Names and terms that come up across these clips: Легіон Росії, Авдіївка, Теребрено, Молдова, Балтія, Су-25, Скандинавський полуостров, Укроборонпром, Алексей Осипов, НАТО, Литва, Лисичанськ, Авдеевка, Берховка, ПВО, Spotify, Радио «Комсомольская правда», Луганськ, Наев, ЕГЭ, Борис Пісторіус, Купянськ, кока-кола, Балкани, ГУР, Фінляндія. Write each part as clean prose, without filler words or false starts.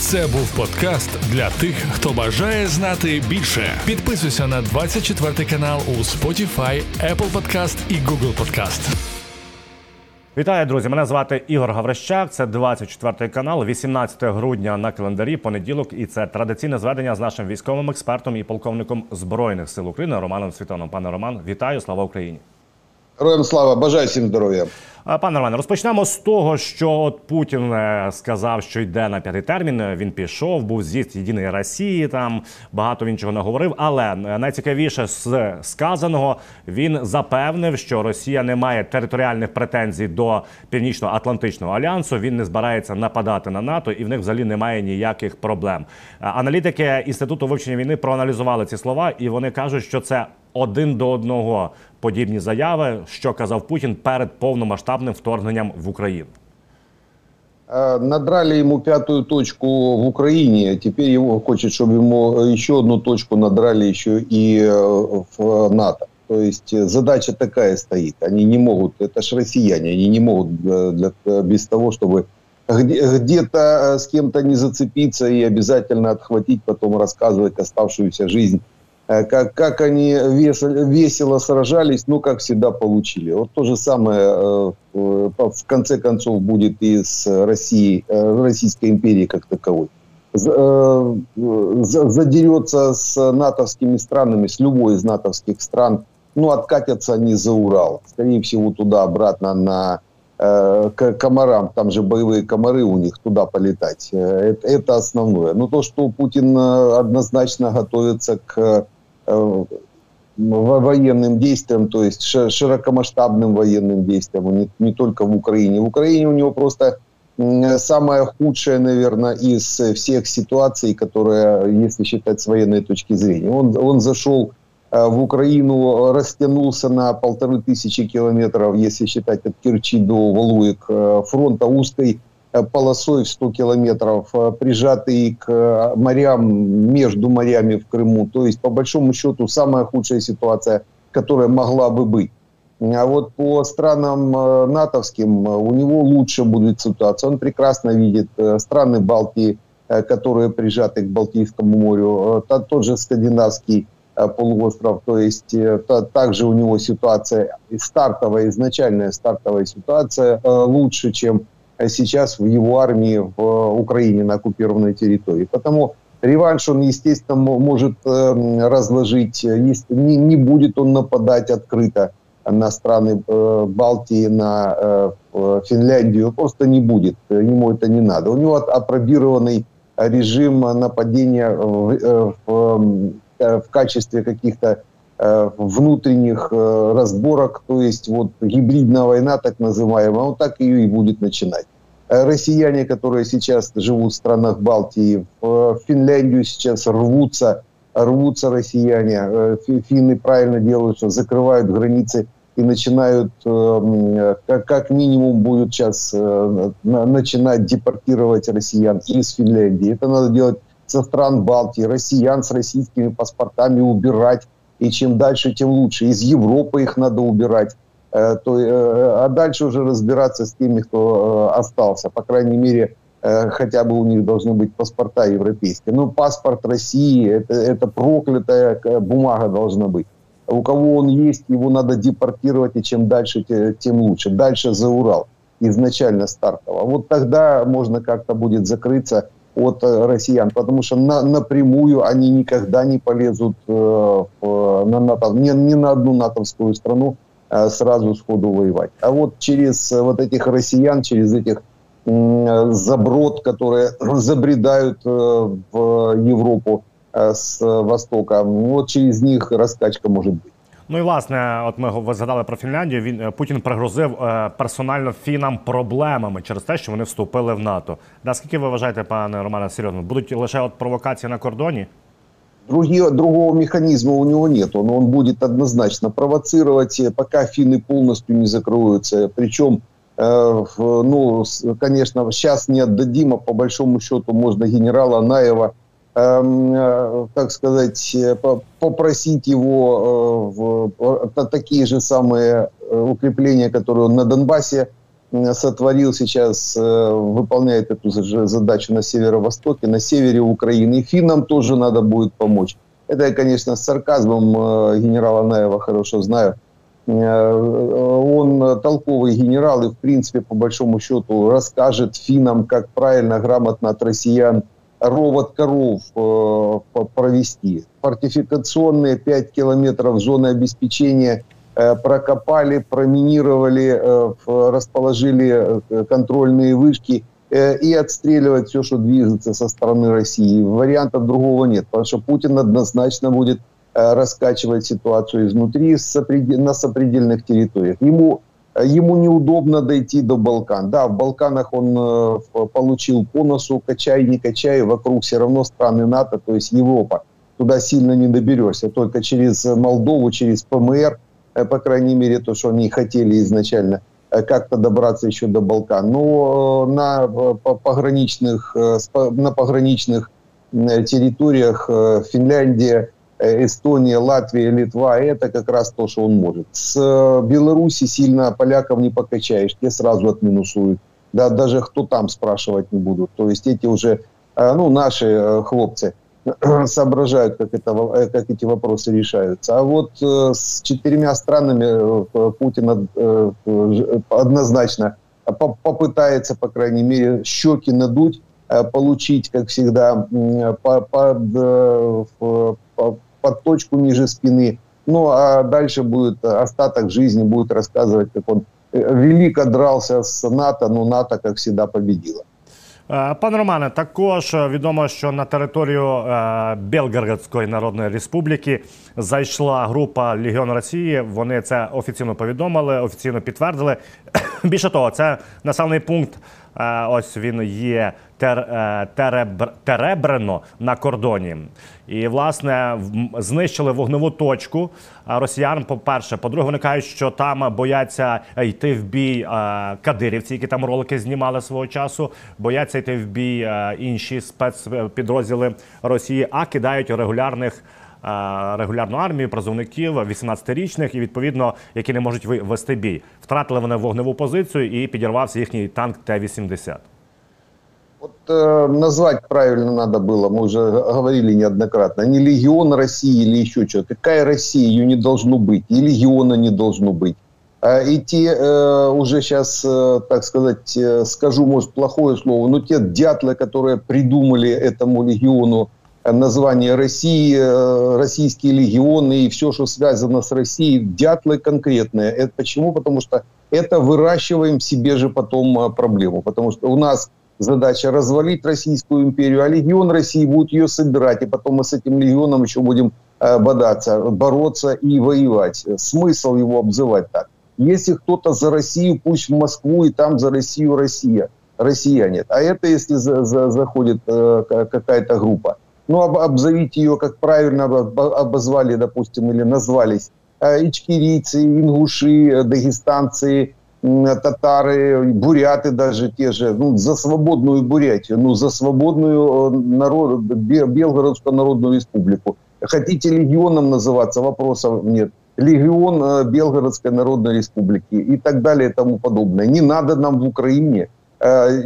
Це був подкаст для тих, хто бажає знати більше. Підписуйся на 24 канал у Spotify, Apple Podcast і Google Podcast. Вітаю, друзі! Мене звати Ігор Гаврищак, це 24 канал, 18 грудня на календарі, понеділок, і це традиційне зведення з нашим військовим експертом і полковником Збройних сил України Романом Світаном. Пане Роман, вітаю, слава Україні! Героям слава, бажаю всім здоров'я. Пане Романе, розпочнемо з того, що от Путін сказав, що йде на п'ятий термін, він пішов, був з'їзд Єдиної Росії, там багато він чого наговорив, але найцікавіше з сказаного, він запевнив, що Росія не має територіальних претензій до Північно-Атлантичного альянсу, він не збирається нападати на НАТО і в них взагалі немає ніяких проблем. Аналітики Інституту вивчення війни проаналізували ці слова і вони кажуть, що це один до одного подібні заяви, що казав Путін перед повномасштабним вторгненням в Україну. Надрали ему пятую точку в Украине, теперь его хочет, чтобы ему еще одну точку надрали еще и в НАТО. То есть задача такая стоит, они не могут, это ж россияне, они не могут без того, чтобы где-то с кем-то не зацепиться и обязательно отхватить, потом рассказывать оставшуюся жизнь. Как они весело сражались, но, как всегда, получили. Вот то же самое, в конце концов, будет и с Россией, Российской империей как таковой. Задерется с натовскими странами, с любой из натовских стран, ну, откатятся они за Урал. Скорее всего, туда, обратно, на к комарам, там же боевые комары у них, туда полетать. Это основное. Но то, что Путин однозначно готовится к военным действиям, то есть широкомасштабным военным действиям, не только в Украине. В Украине у него просто самая худшая, наверное, из всех ситуаций, которые, если считать с военной точки зрения. Он зашел в Украину, растянулся на 1500 километров, если считать от Керчи до Валуйк, фронта узкой полосой в 100 километров, прижатый к морям, между морями в Крыму. То есть, по большому счету, самая худшая ситуация, которая могла бы быть. А вот по странам натовским у него лучше будет ситуация. Он прекрасно видит страны Балтии, которые прижаты к Балтийскому морю, тот же Скандинавский полуостров, то есть также у него ситуация стартовая, изначальная стартовая ситуация лучше, чем сейчас в его армии в Украине на оккупированной территории. Потому реванш он, естественно, может разложить, не будет он нападать открыто на страны Балтии, на Финляндию, просто не будет, ему это не надо. У него апробированный режим нападения в качестве каких-то внутренних разборок, то есть вот гибридная война, так называемая, он так ее и будет начинать. Россияне, которые сейчас живут в странах Балтии, в Финляндию сейчас рвутся россияне. Финны правильно делают, что закрывают границы и начинают, как минимум, будут сейчас начинать депортировать россиян из Финляндии. Это надо делать со стран Балтии, россиян с российскими паспортами убирать, и чем дальше, тем лучше. Из Европы их надо убирать, а дальше уже разбираться с теми, кто остался. По крайней мере, хотя бы у них должны быть паспорта европейские. Но паспорт России – это проклятая бумага должна быть. У кого он есть, его надо депортировать, и чем дальше, тем лучше. Дальше за Урал, изначально стартово. Вот тогда можно как-то будет закрыться от россиян, потому что напрямую они никогда не полезут на НАТО, ни на одну натовскую страну сразу сходу воевать. А вот через вот этих россиян, через этих заброд, которые забредают в Европу с востока, вот через них раскачка может быть. Ну і, власне, от ми згадали про Фінляндію, Путін пригрозив персонально фінам проблемами через те, що вони вступили в НАТО. Наскільки ви вважаєте, пане Романе, серйозно, будуть лише от провокації на кордоні? Другого механизма у него нет, он будет однозначно провоцировать, пока финны полностью не закроются. Причем, ну, конечно, сейчас не отдадим, а по большому счету можно генерала Наева, так сказать, попросить его в такие же самые укрепления, которые он на Донбассе сотворил сейчас, выполняет эту же задачу на северо-востоке, на севере Украины. И финнам тоже надо будет помочь. Это я, конечно, с сарказмом генерала Наева хорошо знаю. Он толковый генерал и, в принципе, по большому счету, расскажет финнам, как правильно, грамотно от россиян ров от коров провести. Фортификационные 5 километров зоны обеспечения прокопали, проминировали, расположили контрольные вышки и отстреливать все, что движется со стороны России. Вариантов другого нет, потому что Путин однозначно будет раскачивать ситуацию изнутри на сопредельных территориях. Ему неудобно дойти до Балкан. Да, в Балканах он получил по носу, качай, не качай, вокруг все равно страны НАТО, то есть Европа. Туда сильно не доберешься, только через Молдову, через ПМР, по крайней мере, то, что они хотели изначально, как-то добраться еще до Балкан. Но на пограничных территориях Финляндия, Эстония, Латвия, Литва – это как раз то, что он может. С Беларуси сильно поляков не покачаешь, те сразу отминусуют. Да, даже кто там, спрашивать не будут. То есть эти уже, наши хлопцы соображают, как эти вопросы решаются. А вот с 4 странами Путин однозначно попытается, по крайней мере, щеки надуть, получить, как всегда, под точку ниже спины. Ну, а дальше будет остаток жизни, будет рассказывать, как он велико дрался с НАТО, но НАТО, как всегда, победило. Пане Романе, також відомо, що на територію Білгородської Народної Республіки зайшла група «Легіон Росії». Вони це офіційно повідомили, офіційно підтвердили. Більше того, це населений пункт, ось він є, Теребрено на кордоні. І, власне, знищили вогневу точку росіян, по-перше. По-друге, вони кажуть, що там бояться йти в бій кадирівці, які там ролики знімали свого часу, бояться йти в бій інші спецпідрозділи Росії, а кидають регулярну армію, призовників, 18-річних, і, відповідно, які не можуть вести бій. Втратили вони вогневу позицію і підірвався їхній танк Т-80. Вот назвать правильно надо было, мы уже говорили неоднократно, не легион России или еще что-то. Какая Россия? Ее не должно быть, и легиона не должно быть. И те уже сейчас, так сказать, скажу, может, плохое слово, но те дятлы, которые придумали этому легиону название России, российские легионы и все, что связано с Россией, дятлы конкретные. Это почему? Потому что это выращиваем себе же потом проблему, потому что у нас задача развалить Российскую империю, а легион России будет ее собирать, и потом мы с этим легионом еще будем бороться и воевать. Смысл его обзывать так? Если кто-то за Россию, пусть в Москву, и там за Россию россияне. А это если заходит какая-то группа. Ну, обзовите ее, как правильно обозвали, допустим, или назвались. Ичкерийцы, ингуши, дагестанцы, татары, буряты даже те же, за свободную Бурятию, за свободную Белгородскую Народную Республику. Хотите легионом называться? Вопросов нет. Легион Белгородской Народной Республики и так далее и тому подобное. Не надо нам в Украине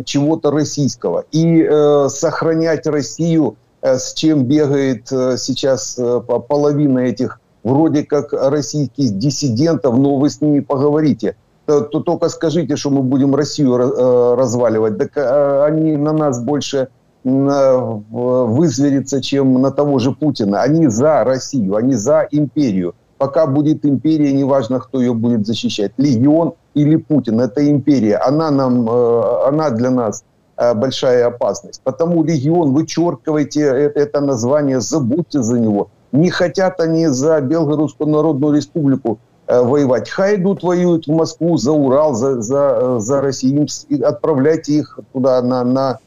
чего-то российского. И сохранять Россию, с чем бегает сейчас половина этих вроде как российских диссидентов, но вы с ними поговорите. То только скажите, что мы будем Россию разваливать. Так они на нас больше вызверятся, чем на того же Путина. Они за Россию, они за империю. Пока будет империя, неважно, кто ее будет защищать. Легион или Путин, это империя. Она для нас большая опасность. Потому легион, вычеркивайте это название, забудьте за него. Не хотят они за Белгородскую Народную Республику воевать. Хай идут, воюют в Москву, за Урал, за Россию. Отправляйте их туда, на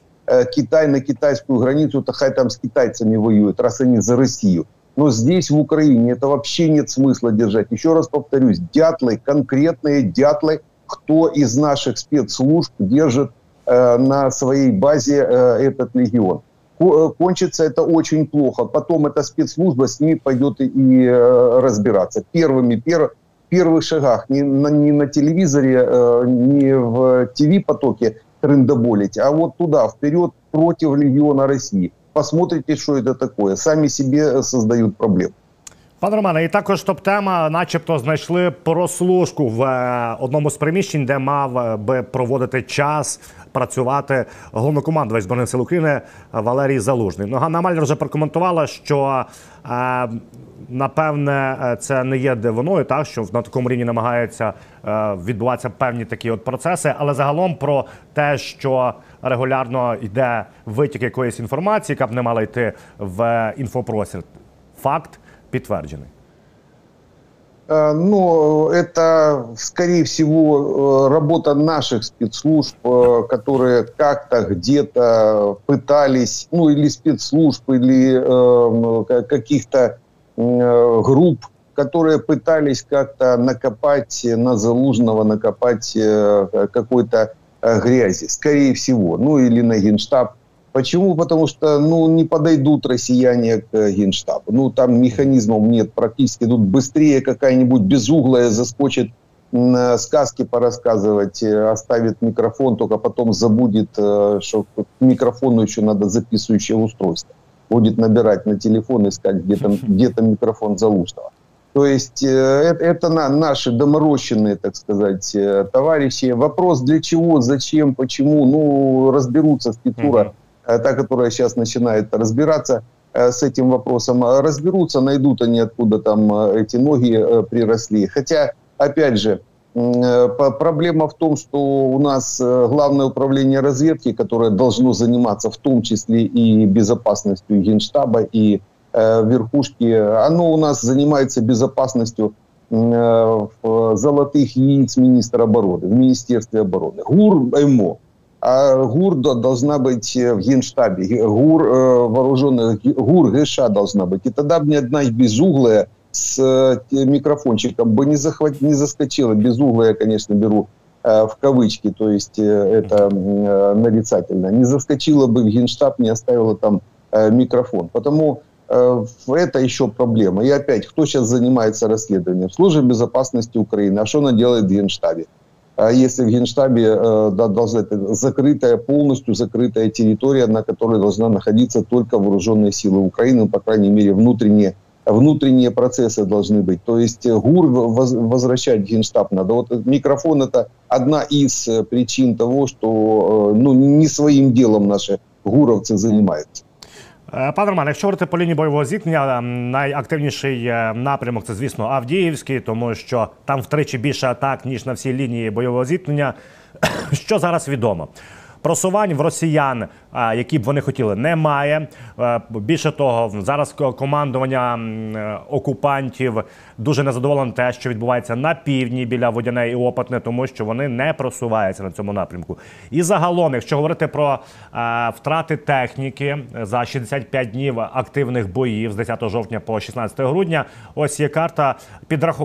Китай, на китайскую границу, то хай там с китайцами воюют, раз они за Россию. Но здесь, в Украине, это вообще нет смысла держать. Еще раз повторюсь, дятлы, конкретные дятлы, кто из наших спецслужб держит на своей базе этот легион. Кончится это очень плохо. Потом эта спецслужба с ними пойдет и разбираться. Первыми первых шагах, не на телевизоре, не в ТВ-потоке трендоболить, а вот туда, вперед, против Легиона Росії. Посмотрите, що це таке. Самі собі створюють проблеми. Пане Романе, і також топ-тема, начебто знайшли прослушку в одному з приміщень, де мав би проводити час, працювати головнокомандувач Збройних сил України Валерій Залужний. Ну, Ганна Маляр вже прокоментувала, що, напевне, це не є дивиною, так, що на такому рівні намагаються відбуватися певні такі от процеси, але загалом про те, що регулярно йде витік якоїсь інформації, яка б не мала йти в інфопростір. Факт підтверджений. Ну, это, скорее всего, работа наших спецслужб, которые как-то где-то пытались, ну, или спецслужб, или каких-то групп, которые пытались как-то накопать на Залужного, накопать какой-то грязи, скорее всего, ну, или на Генштаб. Почему? Потому что, ну, не подойдут россияне к Генштабу. Ну, там механизмов нет практически. Тут быстрее какая-нибудь безуглая заскочит сказки порассказывать, оставит микрофон, только потом забудет, что к микрофону еще надо записывающее устройство. Будет набирать на телефон, искать, где-то микрофон Залужного. То есть это наши доморощенные, так сказать, товарищи. Вопрос для чего, зачем, почему, ну, разберутся спецура. Та, которая сейчас начинает разбираться с этим вопросом, разберутся, найдут они, откуда там эти ноги приросли. Хотя, опять же, проблема в том, что у нас Главное управление разведки, которое должно заниматься в том числе и безопасностью Генштаба, и верхушки, оно у нас занимается безопасностью золотых яиц министра обороны, в Министерстве обороны. ГУР, МО. А ГУР должна быть в Генштабе, ГУР вооруженных, ГУР ГШ должна быть. И тогда бы ни одна безуглая с микрофончиком бы не заскочила. Безуглая, конечно, беру в кавычки, то есть это нарицательно. Не заскочила бы в Генштаб, не оставила там микрофон. Потому это еще проблема. И опять, кто сейчас занимается расследованием? Служба безопасности Украины. А что она делает в Генштабе? Если в Генштабе должна быть закрытая, полностью закрытая территория, на которой должна находиться только вооруженные силы Украины, по крайней мере, внутренние процессы должны быть. То есть ГУР возвращать в Генштаб надо. Вот микрофон – это одна из причин того, что ну, не своим делом наши гуровцы занимаются. Пане Романе, якщо говорити по лінії бойового зіткнення, найактивніший напрямок – це, звісно, Авдіївський, тому що там втричі більше атак, ніж на всій лінії бойового зіткнення. Що зараз відомо? Просувань в росіян, які б вони хотіли, немає. Більше того, зараз командування окупантів дуже незадоволено те, що відбувається на півдні біля Водяне і Опатне, тому що вони не просуваються на цьому напрямку. І загалом, якщо говорити про втрати техніки за 65 днів активних боїв з 10 жовтня по 16 грудня, ось є карта,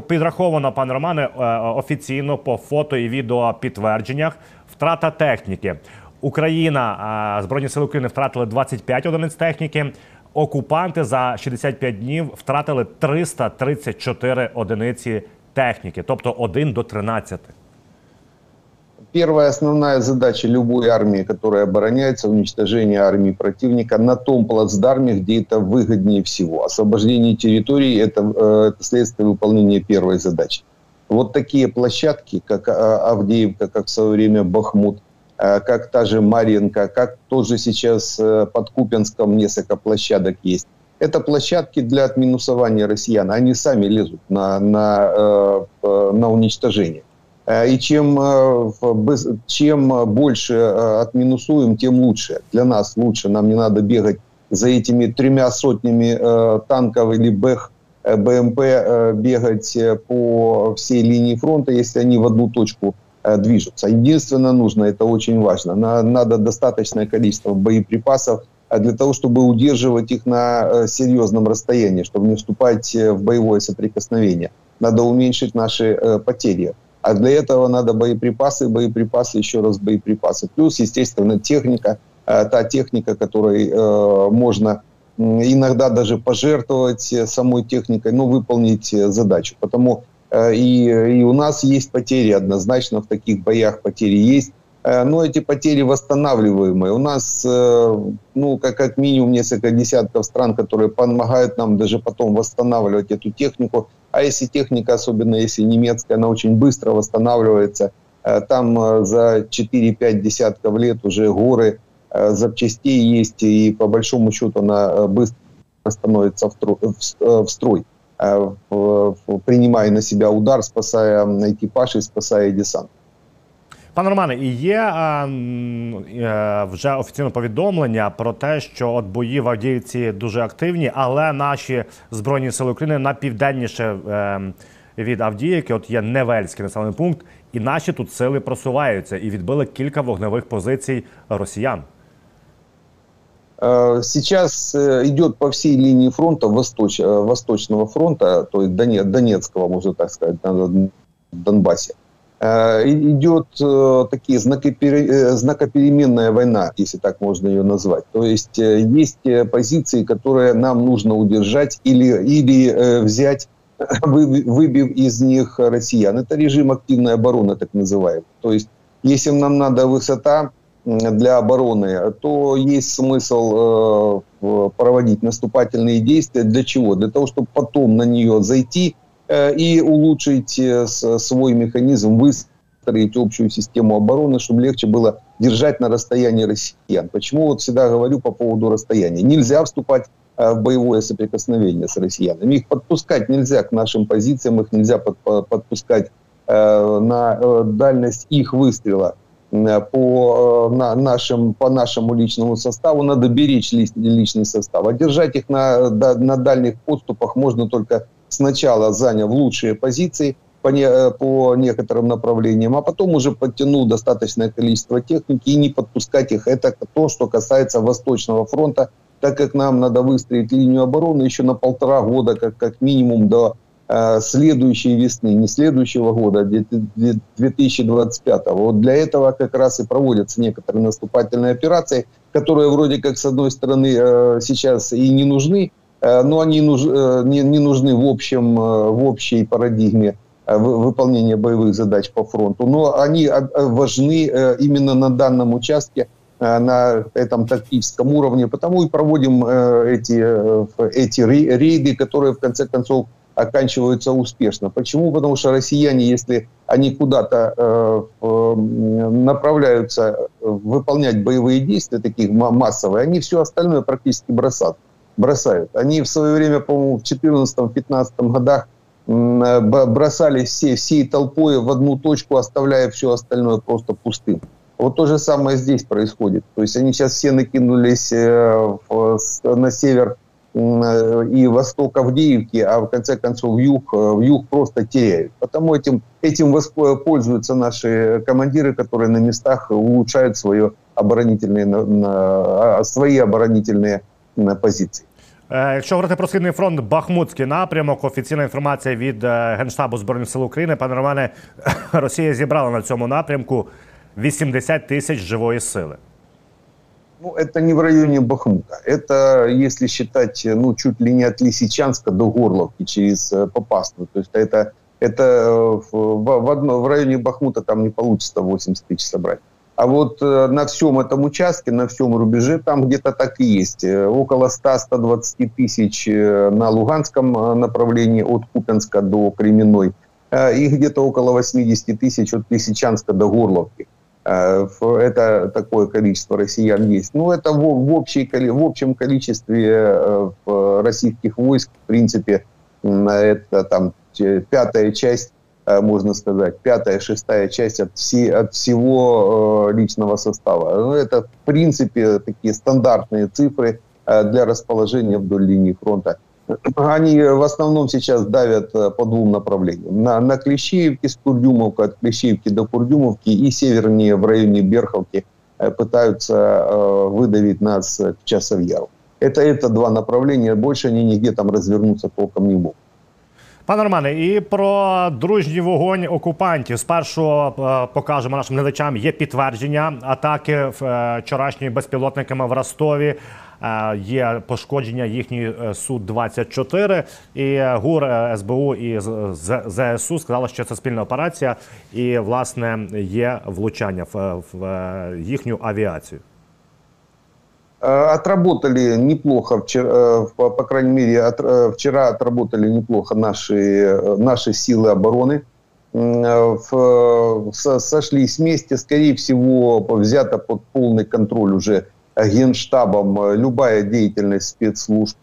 підрахована, пане Романе, офіційно по фото і відео підтвердженнях, втрата техніки. Україна, Збройні сили України втратили 25 одиниць техніки, окупанти за 65 днів втратили 334 одиниці техніки, тобто 1 до 13. Первая основная задача любой армии, которая обороняется, уничтожение армии противника на том плацдарме, где это выгоднее всего. Освобождение территории – это следствие выполнения первой задачи. Вот такие площадки, как Авдеевка, как в свое время Бахмут, как та же Марьинка, как тоже сейчас под Купенском несколько площадок есть. Это площадки для отминусования россиян. Они сами лезут на уничтожение. И чем больше отминусуем, тем лучше. Для нас лучше. Нам не надо бегать за этими 300 танков или БМП, бегать по всей линии фронта, если они в одну точку движутся. Единственное нужно, это очень важно, надо достаточное количество боеприпасов для того, чтобы удерживать их на серьезном расстоянии, чтобы не вступать в боевое соприкосновение. Надо уменьшить наши потери. А для этого надо боеприпасы, боеприпасы, еще раз боеприпасы. Плюс, естественно, техника, та техника, которой можно иногда даже пожертвовать самой техникой, но выполнить задачу. Потому И у нас есть потери, однозначно в таких боях потери есть. Но эти потери восстанавливаемые. У нас, ну, как минимум несколько десятков стран, которые помогают нам даже потом восстанавливать эту технику. А если техника, особенно если немецкая, она очень быстро восстанавливается. Там за 4-5 десятков лет уже горы запчастей есть. И по большому счету она быстро становится в строй, принимая на себя удар, спасая экипаж и спасая десант. Пане Романе, і є вже офіційне повідомлення про те, що от бої в Авдіївці дуже активні, але наші Збройні Сили України на південніше від Авдіївки, от є Невельський населений пункт, і наші тут сили просуваються і відбили кілька вогневих позицій росіян. Сейчас идет по всей линии фронта, Восточного фронта, то есть Донецкого, можно так сказать, на Донбассе. Идет такие знакопеременная война, если так можно ее назвать. То есть есть позиции, которые нам нужно удержать или взять, выбив из них россиян. Это режим активной обороны, так называемый. То есть если нам надо высота для обороны, то есть смысл проводить наступательные действия. Для чего? Для того, чтобы потом на нее зайти и улучшить свой механизм, выстроить общую систему обороны, чтобы легче было держать на расстоянии россиян. Почему вот всегда говорю по поводу расстояния? Нельзя вступать в боевое соприкосновение с россиянами. Их подпускать нельзя к нашим позициям, их нельзя подпускать на дальность их выстрела. По нашему личному составу надо беречь личный состав. А держать их на дальних подступах можно только сначала заняв лучшие позиции по некоторым направлениям, а потом уже подтянув достаточное количество техники и не подпускать их. Это то, что касается Восточного фронта, так как нам надо выстроить линию обороны еще на 1,5 года, как минимум до следующей весны, не следующего года, 2025. Вот для этого как раз и проводятся некоторые наступательные операции, которые вроде как с одной стороны сейчас и не нужны, но они не нужны в общей парадигме выполнения боевых задач по фронту, но они важны именно на данном участке, на этом тактическом уровне, потому и проводим эти рейды, которые в конце концов оканчиваются успешно. Почему? Потому что россияне, если они куда-то направляются выполнять боевые действия, такие массовые, они все остальное практически бросают. Они в свое время, по-моему, в 2014-2015 годах бросали всей толпой в одну точку, оставляя все остальное просто пустым. Вот то же самое здесь происходит. То есть они сейчас все накинулись на север и восток Авдеевки, а в конце концов в юг просто теряют. Потому этим пользуются наши командиры, которые на местах улучшают свои оборонительные позиції. Якщо говорити про Східний фронт, Бахмутський напрямок, офіційна інформація від Генштабу Збройних сил України, пане Романе, Росія зібрала на цьому напрямку 80 тисяч живої сили. Ну, это не в районе Бахмута. Это, если считать, ну, чуть ли не от Лисичанска до Горловки через Попасную. То есть это в районе Бахмута там не получится 80 тысяч собрать. А вот на всем этом участке, на всем рубеже, там где-то так и есть. Около 100-120 тысяч на Луганском направлении от Купянска до Кременной. И где-то около 80 тысяч от Лисичанска до Горловки. Это такое количество россиян есть. Но это в общем количестве российских войск, в принципе, это там пятая часть, можно сказать, пятая-шестая часть от всего личного состава. Это, в принципе, такие стандартные цифры для расположения вдоль линии фронта. Они в основном сейчас давят по двум направлениям. На Клещеевке с Курдюмовкой, от Клещеевки до Курдюмовки и севернее в районе Берховки пытаются выдавить нас к Часовьяру. Это два направления, больше они нигде там развернуться толком не могут. Пане Романе, і про дружній вогонь окупантів. Спершу покажемо нашим глядачам, є підтвердження атаки вчорашніми безпілотниками в Ростові. є пошкодження їхньої Су-24, і ГУР, СБУ і ЗСУ сказали, що це спільна операція і, власне, є влучання в їхню авіацію. Отработали неплохо, по крайней мере, вчера отработали неплохо наши силы обороны. Сошлись вместе, скорее всего, взято под полный контроль уже Генштабом любая деятельность спецслужб.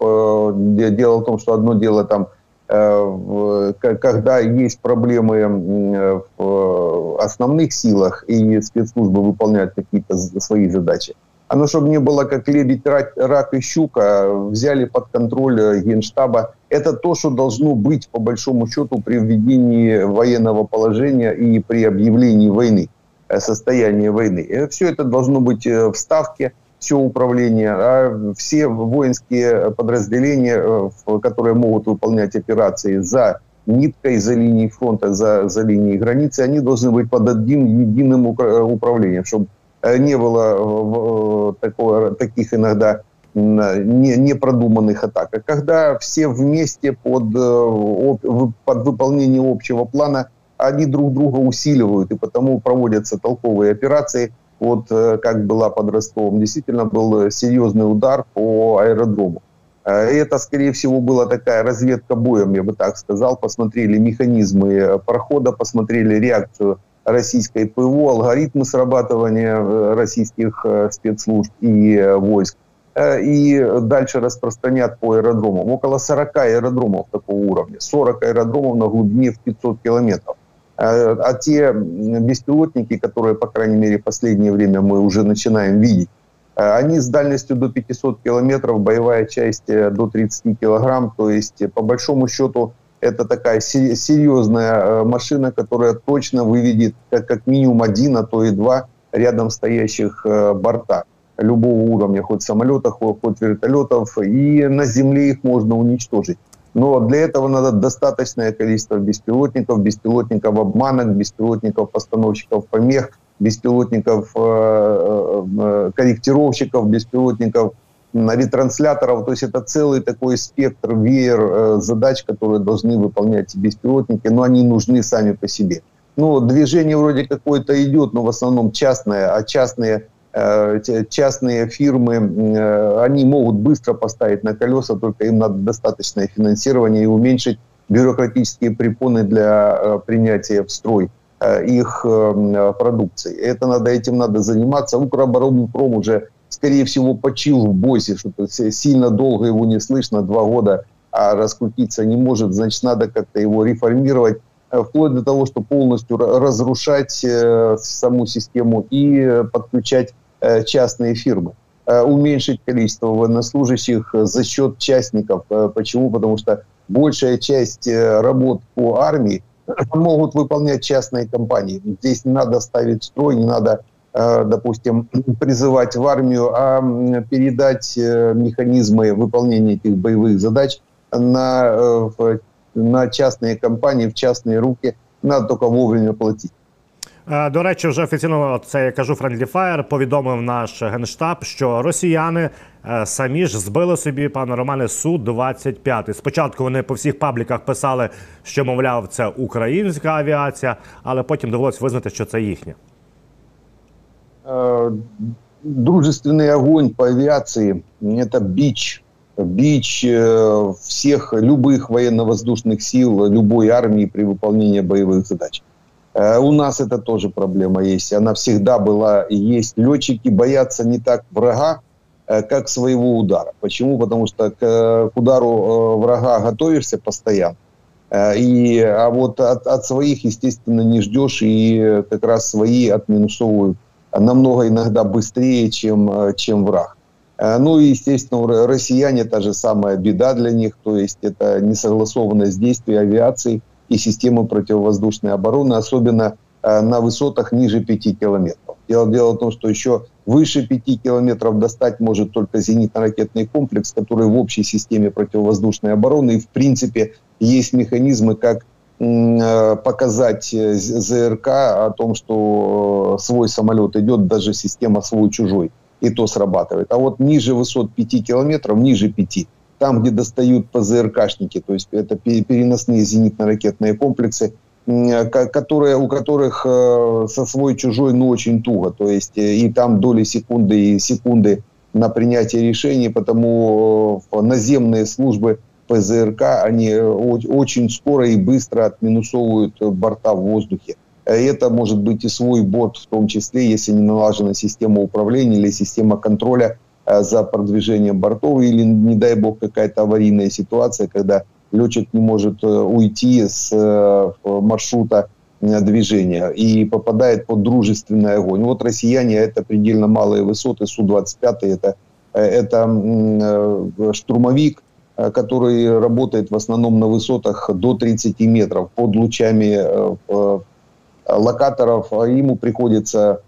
Дело в том, что одно дело там, когда есть проблемы в основных силах и спецслужбы выполняют какие-то свои задачи. Оно, чтобы не было как лебедь, рак и щука, взяли под контроль Генштаба. Это то, что должно быть, по большому счету, при введении военного положения и при объявлении войны, состояния войны. Все это должно быть в Ставке, все управление, а все воинские подразделения, которые могут выполнять операции за ниткой, за линией фронта, за линией границы, они должны быть под одним единым управлением, чтобы не было таких иногда непродуманных атак. А когда все вместе под выполнение общего плана, они друг друга усиливают, и потому проводятся толковые операции. Вот как была под Ростовом, действительно был серьезный удар по аэродрому. Это, скорее всего, была такая разведка боем, я бы так сказал. Посмотрели механизмы прохода, посмотрели реакцию российской ПВО, алгоритмы срабатывания российских спецслужб и войск. И дальше распространят по аэродромам. Около 40 аэродромов такого уровня. 40 аэродромов на глубине в 500 километров. А те беспилотники, которые, по крайней мере, в последнее время мы уже начинаем видеть, они с дальностью до 500 километров, боевая часть до 30 килограмм. То есть, по большому счету, это такая серьезная машина, которая точно выведет как минимум один, а то и два рядом стоящих борта любого уровня, хоть самолетов, хоть вертолетов, и на земле их можно уничтожить. Но для этого надо достаточное количество беспилотников, беспилотников-обманок, беспилотников-постановщиков помех, беспилотников-корректировщиков, беспилотников ретрансляторов. То есть это целый такой спектр, веер задач, которые должны выполнять беспилотники, но они нужны сами по себе. Ну, движение вроде какое-то идет, но в основном частное, а частные фирмы, они могут быстро поставить на колеса, только им надо достаточное финансирование и уменьшить бюрократические препоны для принятия в строй их продукции. Этим надо заниматься. Укроборонпром уже, скорее всего, почил в бойсе, что-то сильно долго его не слышно, 2 года, а раскрутиться не может, значит, надо как-то его реформировать, вплоть до того, что полностью разрушать саму систему и подключать частные фирмы. Уменьшить количество военнослужащих за счет частников. Почему? Потому что большая часть работ по армии могут выполнять частные компании. Здесь не надо ставить строй, не надо, допустим, призывать в армию, а передать механизмы выполнения этих боевых задач на частні компанії, в частні руки, треба тільки вовремя платити. До речі, вже офіційно, це я кажу, Friendly Fire, повідомив наш Генштаб, що росіяни самі ж збили собі, пане Романе, Су-25. Спочатку вони по всіх пабліках писали, що, мовляв, це українська авіація, але потім довелося визнати, що це їхня. Дружественний огонь по авіації – це біч. Бич всех любых военно-воздушных сил, любой армии при выполнении боевых задач. У нас это тоже проблема есть. Она всегда была и есть. Летчики боятся не так врага, как своего удара. Почему? Потому что к удару врага готовишься постоянно. А вот от своих, естественно, не ждешь. И как раз свои отминусовывают намного иногда быстрее, чем враг. Ну и, естественно, россияне, та же самая беда для них, то есть это несогласованность действий авиации и системы противовоздушной обороны, особенно на высотах ниже 5 километров. Дело в том, что еще выше 5 километров достать может только зенитно-ракетный комплекс, который в общей системе противовоздушной обороны, и в принципе есть механизмы, как показать ЗРК о том, что свой самолет идет, даже система свой-чужой. и то срабатывает. А вот ниже высот 5 километров, ниже 5, там, где достают ПЗРКшники, то есть это переносные зенитно-ракетные комплексы, которые, у которых со свой-чужой, но очень туго. То есть и там доли секунды и секунды на принятие решений, потому наземные службы ПЗРК, они очень скоро и быстро отминусовывают борта в воздухе. Это может быть и свой борт, в том числе, если не налажена система управления или система контроля за продвижением бортов, или, не дай бог, какая-то аварийная ситуация, когда летчик не может уйти с маршрута движения и попадает под дружественный огонь. Вот россияне — это предельно малые высоты, Су-25, это штурмовик, который работает в основном на высотах до 30 метров под лучами локаторов. Ему приходится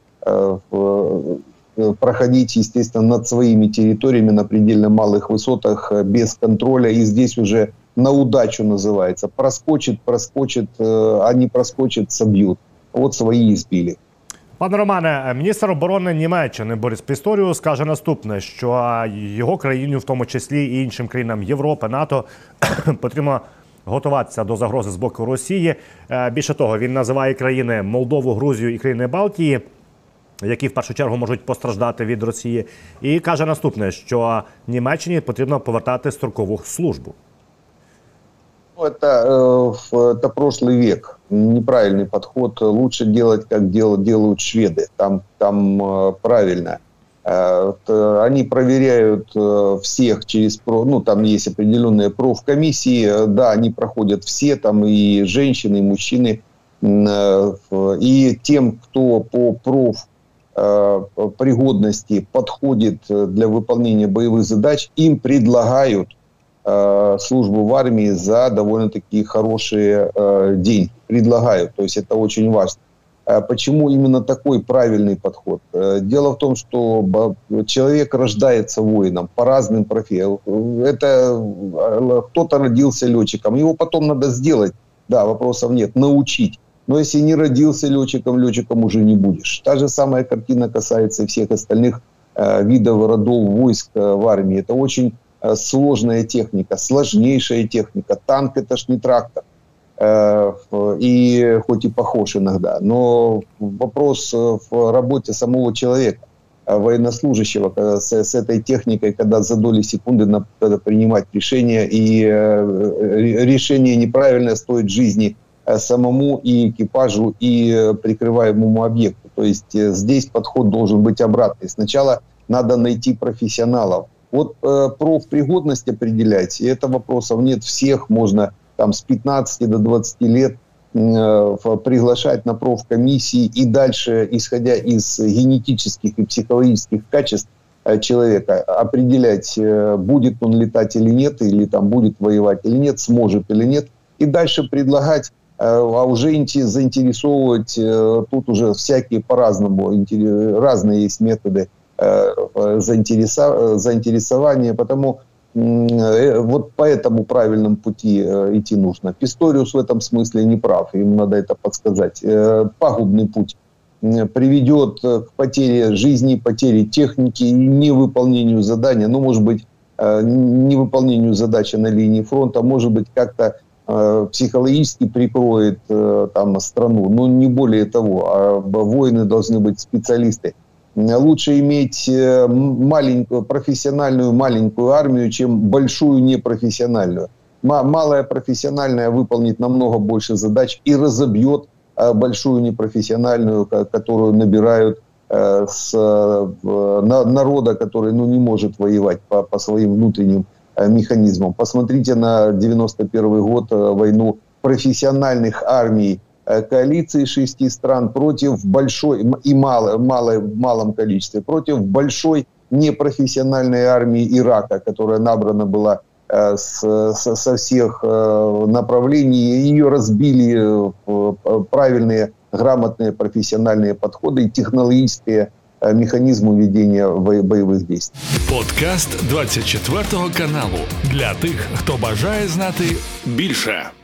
проходить, естественно, над своими территориями на предельно малых высотах без контроля. И здесь уже на удачу называется. Проскочит, а не проскочит — собьют. Вот свои и сбили. Пане Романе, міністр оборони Німеччини Борис Пісторіус каже наступне, що його країні, в тому числі і іншим країнам Європи, НАТО, потрібно готуватися до загрози з боку Росії. Більше того, він називає країни Молдову, Грузію і країни Балтії, які в першу чергу можуть постраждати від Росії. І каже наступне, що Німеччині потрібно повертати строкову службу. Это прошлый век, неправильный подход. Лучше делать, как делают шведы, там правильно. Они проверяют всех через, ну, там есть определенные профкомиссии, да, они проходят все, там и женщины, и мужчины, и тем, кто по профпригодности подходит для выполнения боевых задач, им предлагают службу в армии за довольно-таки хорошие деньги. Предлагают, то есть это очень важно. Почему именно такой правильный подход? Дело в том, что человек рождается воином по разным профилям. Кто-то родился летчиком, его потом надо сделать, да, вопросов нет, научить. Но если не родился летчиком, летчиком уже не будешь. Та же самая картина касается всех остальных видов, родов, войск в армии. Это очень сложная техника, сложнейшая техника. Танк — это ж не трактор, и хоть и похож иногда, но вопрос в работе самого человека, военнослужащего, с этой техникой, когда за доли секунды надо принимать решение, и решение неправильное стоит жизни самому и экипажу, и прикрываемому объекту. То есть здесь подход должен быть обратный. Сначала надо найти профессионалов. Вот профпригодность определять, и это вопросов нет, всех можно там с 15 до 20 лет приглашать на профкомиссии, и дальше, исходя из генетических и психологических качеств человека, определять, будет он летать или нет, или там будет воевать или нет, сможет или нет, и дальше предлагать, а уже заинтересовывать, тут уже всякие по-разному, разные есть методы заинтересование, потому вот по этому правильному пути идти нужно. Писториус в этом смысле не прав, ему надо это подсказать. Пагубный путь приведет к потере жизни, потере техники, невыполнению задания, ну, может быть, невыполнению задачи на линии фронта, может быть, как-то психологически прикроет там страну, но не более того. А воины должны быть специалисты. Лучше иметь маленькую, профессиональную маленькую армию, чем большую непрофессиональную. Малая профессиональная выполнит намного больше задач и разобьет большую непрофессиональную, которую набирают с народа, который, ну, не может воевать по своим внутренним механизмам. Посмотрите на 91 год, войну профессиональных армий, коалиции 6 стран против большой и малом количестве, против большой непрофессиональной армии Ирака, которая набрана была со всех направлений. Ее разбили правильные, грамотные профессиональные подходы и технологические механизмы ведения бойових дій. Подкаст 24 каналу для тих, хто бажає знати більше.